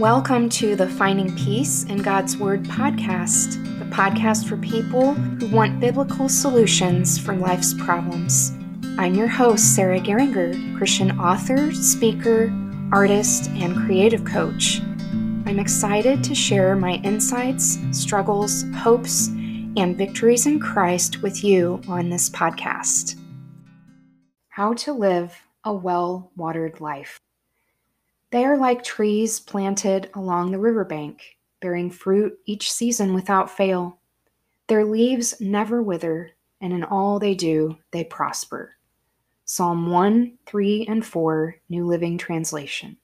Welcome to the Finding Peace in God's Word podcast, the podcast for people who want biblical solutions for life's problems. I'm your host, Sarah Geringer, Christian author, speaker, artist, and creative coach. I'm excited to share my insights, struggles, hopes, and victories in Christ with you on this podcast. How to live a well-watered life. They are like trees planted along the riverbank, bearing fruit each season without fail. Their leaves never wither, and in all they do, they prosper. Psalm 1, 3, and 4, New Living Translation.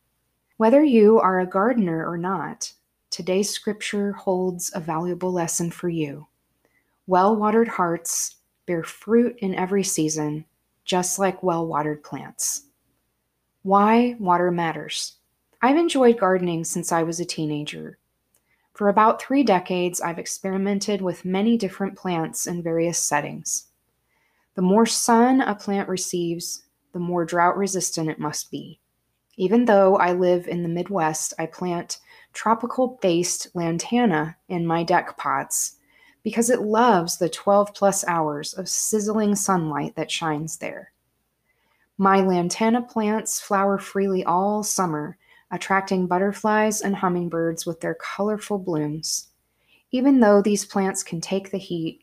Whether you are a gardener or not, today's scripture holds a valuable lesson for you. Well-watered hearts bear fruit in every season, just like well-watered plants. Why water matters. I've enjoyed gardening since I was a teenager. For about 3 decades, I've experimented with many different plants in various settings. The more sun a plant receives, the more drought-resistant it must be. Even though I live in the Midwest, I plant tropical-based lantana in my deck pots because it loves the 12-plus hours of sizzling sunlight that shines there. My lantana plants flower freely all summer, attracting butterflies and hummingbirds with their colorful blooms. Even though these plants can take the heat,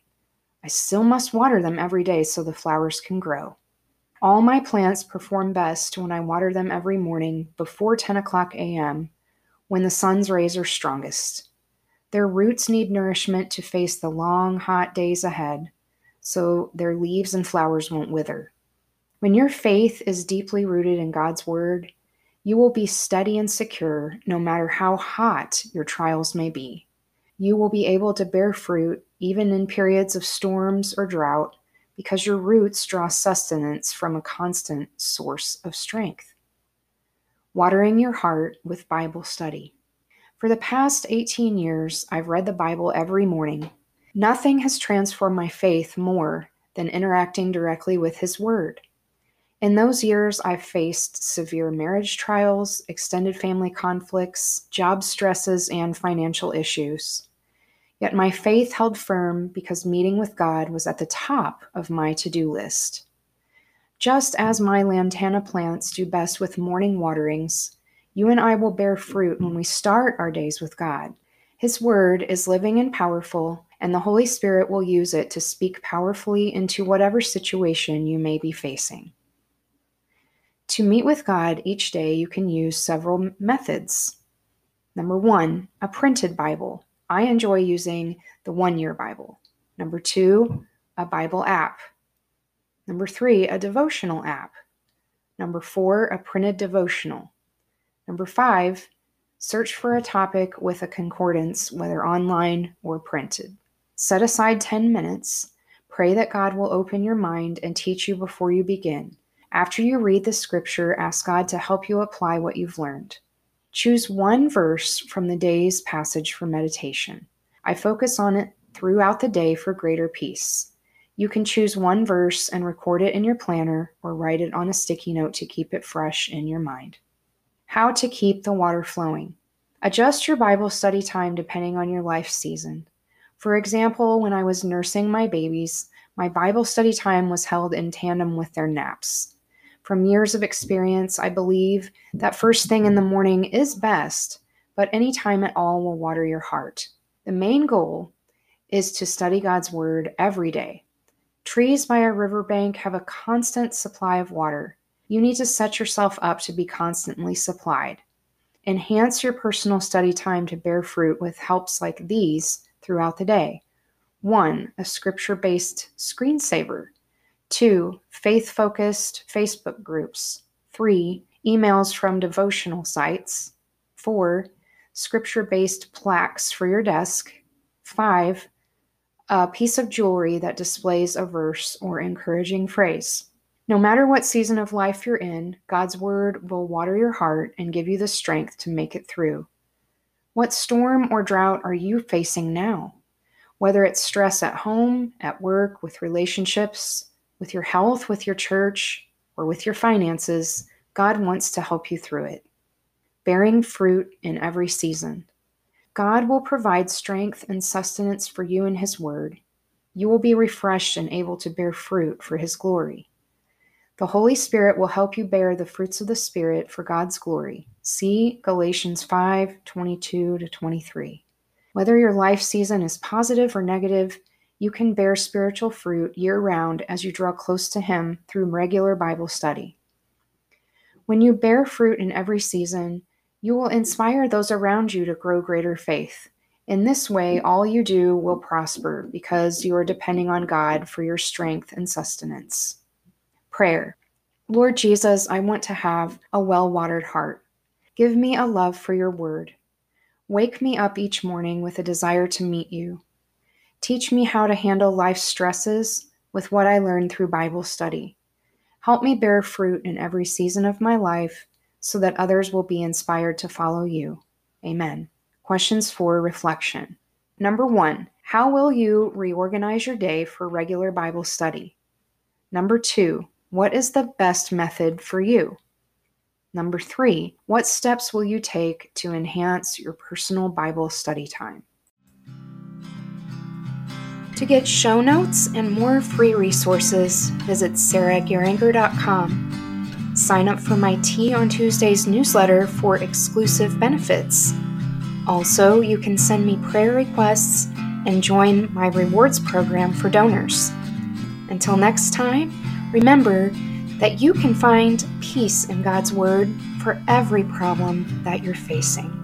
I still must water them every day so the flowers can grow. All my plants perform best when I water them every morning before 10 o'clock a.m., when the sun's rays are strongest. Their roots need nourishment to face the long, hot days ahead, so their leaves and flowers won't wither. When your faith is deeply rooted in God's Word, you will be steady and secure no matter how hot your trials may be. You will be able to bear fruit even in periods of storms or drought because your roots draw sustenance from a constant source of strength. Watering your heart with Bible study. For the past 18 years, I've read the Bible every morning. Nothing has transformed my faith more than interacting directly with His Word. In those years, I've faced severe marriage trials, extended family conflicts, job stresses, and financial issues. Yet my faith held firm because meeting with God was at the top of my to-do list. Just as my lantana plants do best with morning waterings, you and I will bear fruit when we start our days with God. His Word is living and powerful, and the Holy Spirit will use it to speak powerfully into whatever situation you may be facing. To meet with God each day, you can use several methods. Number 1, a printed Bible. I enjoy using the 1-year Bible. Number 2, a Bible app. Number 3, a devotional app. Number 4, a printed devotional. Number 5, search for a topic with a concordance, whether online or printed. Set aside 10 minutes. Pray that God will open your mind and teach you before you begin. After you read the scripture, ask God to help you apply what you've learned. Choose one verse from the day's passage for meditation. I focus on it throughout the day for greater peace. You can choose one verse and record it in your planner or write it on a sticky note to keep it fresh in your mind. How to keep the water flowing. Adjust your Bible study time depending on your life season. For example, when I was nursing my babies, my Bible study time was held in tandem with their naps. From years of experience, I believe that first thing in the morning is best, but any time at all will water your heart. The main goal is to study God's Word every day. Trees by a riverbank have a constant supply of water. You need to set yourself up to be constantly supplied. Enhance your personal study time to bear fruit with helps like these throughout the day. 1, a scripture-based screensaver. 2, faith-focused Facebook groups. 3, emails from devotional sites. 4, scripture-based plaques for your desk. 5, a piece of jewelry that displays a verse or encouraging phrase. No matter what season of life you're in, God's Word will water your heart and give you the strength to make it through. What storm or drought are you facing now? Whether it's stress at home, at work, with relationships, with your health, with your church, or with your finances, God wants to help you through it. bearing fruit in every season. God will provide strength and sustenance for you in His Word. You will be refreshed and able to bear fruit for His glory. The Holy Spirit will help you bear the fruits of the Spirit for God's glory. See Galatians 5:22-23. Whether your life season is positive or negative, you can bear spiritual fruit year-round as you draw close to Him through regular Bible study. When you bear fruit in every season, you will inspire those around you to grow greater faith. In this way, all you do will prosper because you are depending on God for your strength and sustenance. Prayer. Lord Jesus, I want to have a well-watered heart. Give me a love for your word. Wake me up each morning with a desire to meet you. Teach me how to handle life's stresses with what I learned through Bible study. Help me bear fruit in every season of my life, so that others will be inspired to follow you. Amen. Questions for reflection. Number 1, how will you reorganize your day for regular Bible study? Number 2, what is the best method for you? Number 3, what steps will you take to enhance your personal Bible study time? To get show notes and more free resources, visit sarahgeringer.com. Sign up for my Tea on Tuesdays newsletter for exclusive benefits. Also, you can send me prayer requests and join my rewards program for donors. Until next time, remember that you can find peace in God's Word for every problem that you're facing.